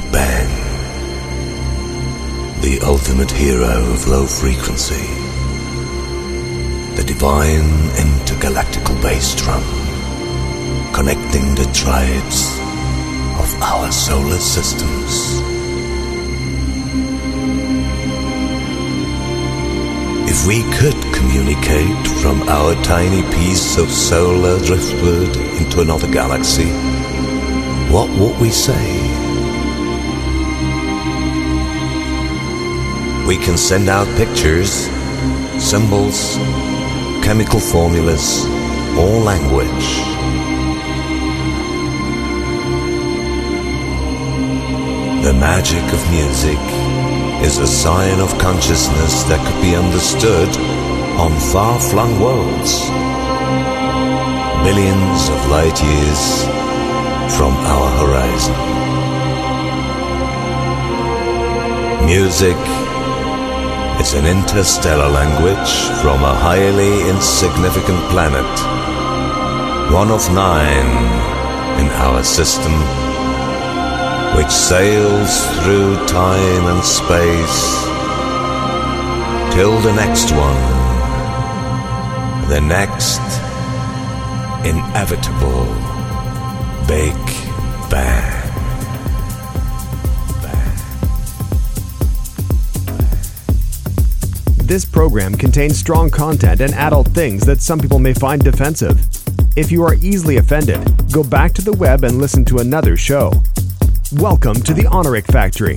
Big Bang. The ultimate hero of low frequency. The divine intergalactical bass drum. Connecting the tribes of our solar systems. If we could communicate from our tiny piece of solar driftwood into another galaxy, what would we say? We can send out pictures, symbols, chemical formulas, or language. The magic of music is a sign of consciousness that could be understood on far-flung worlds, billions of light years from our horizon. Music is an interstellar language from a highly insignificant planet, one of 9 in our system, which sails through time and space till the next one, the next inevitable Big Bang. This program contains strong content and adult things that some people may find offensive. If you are easily offended, go back to the web and listen to another show. Welcome to the Oniric Factory.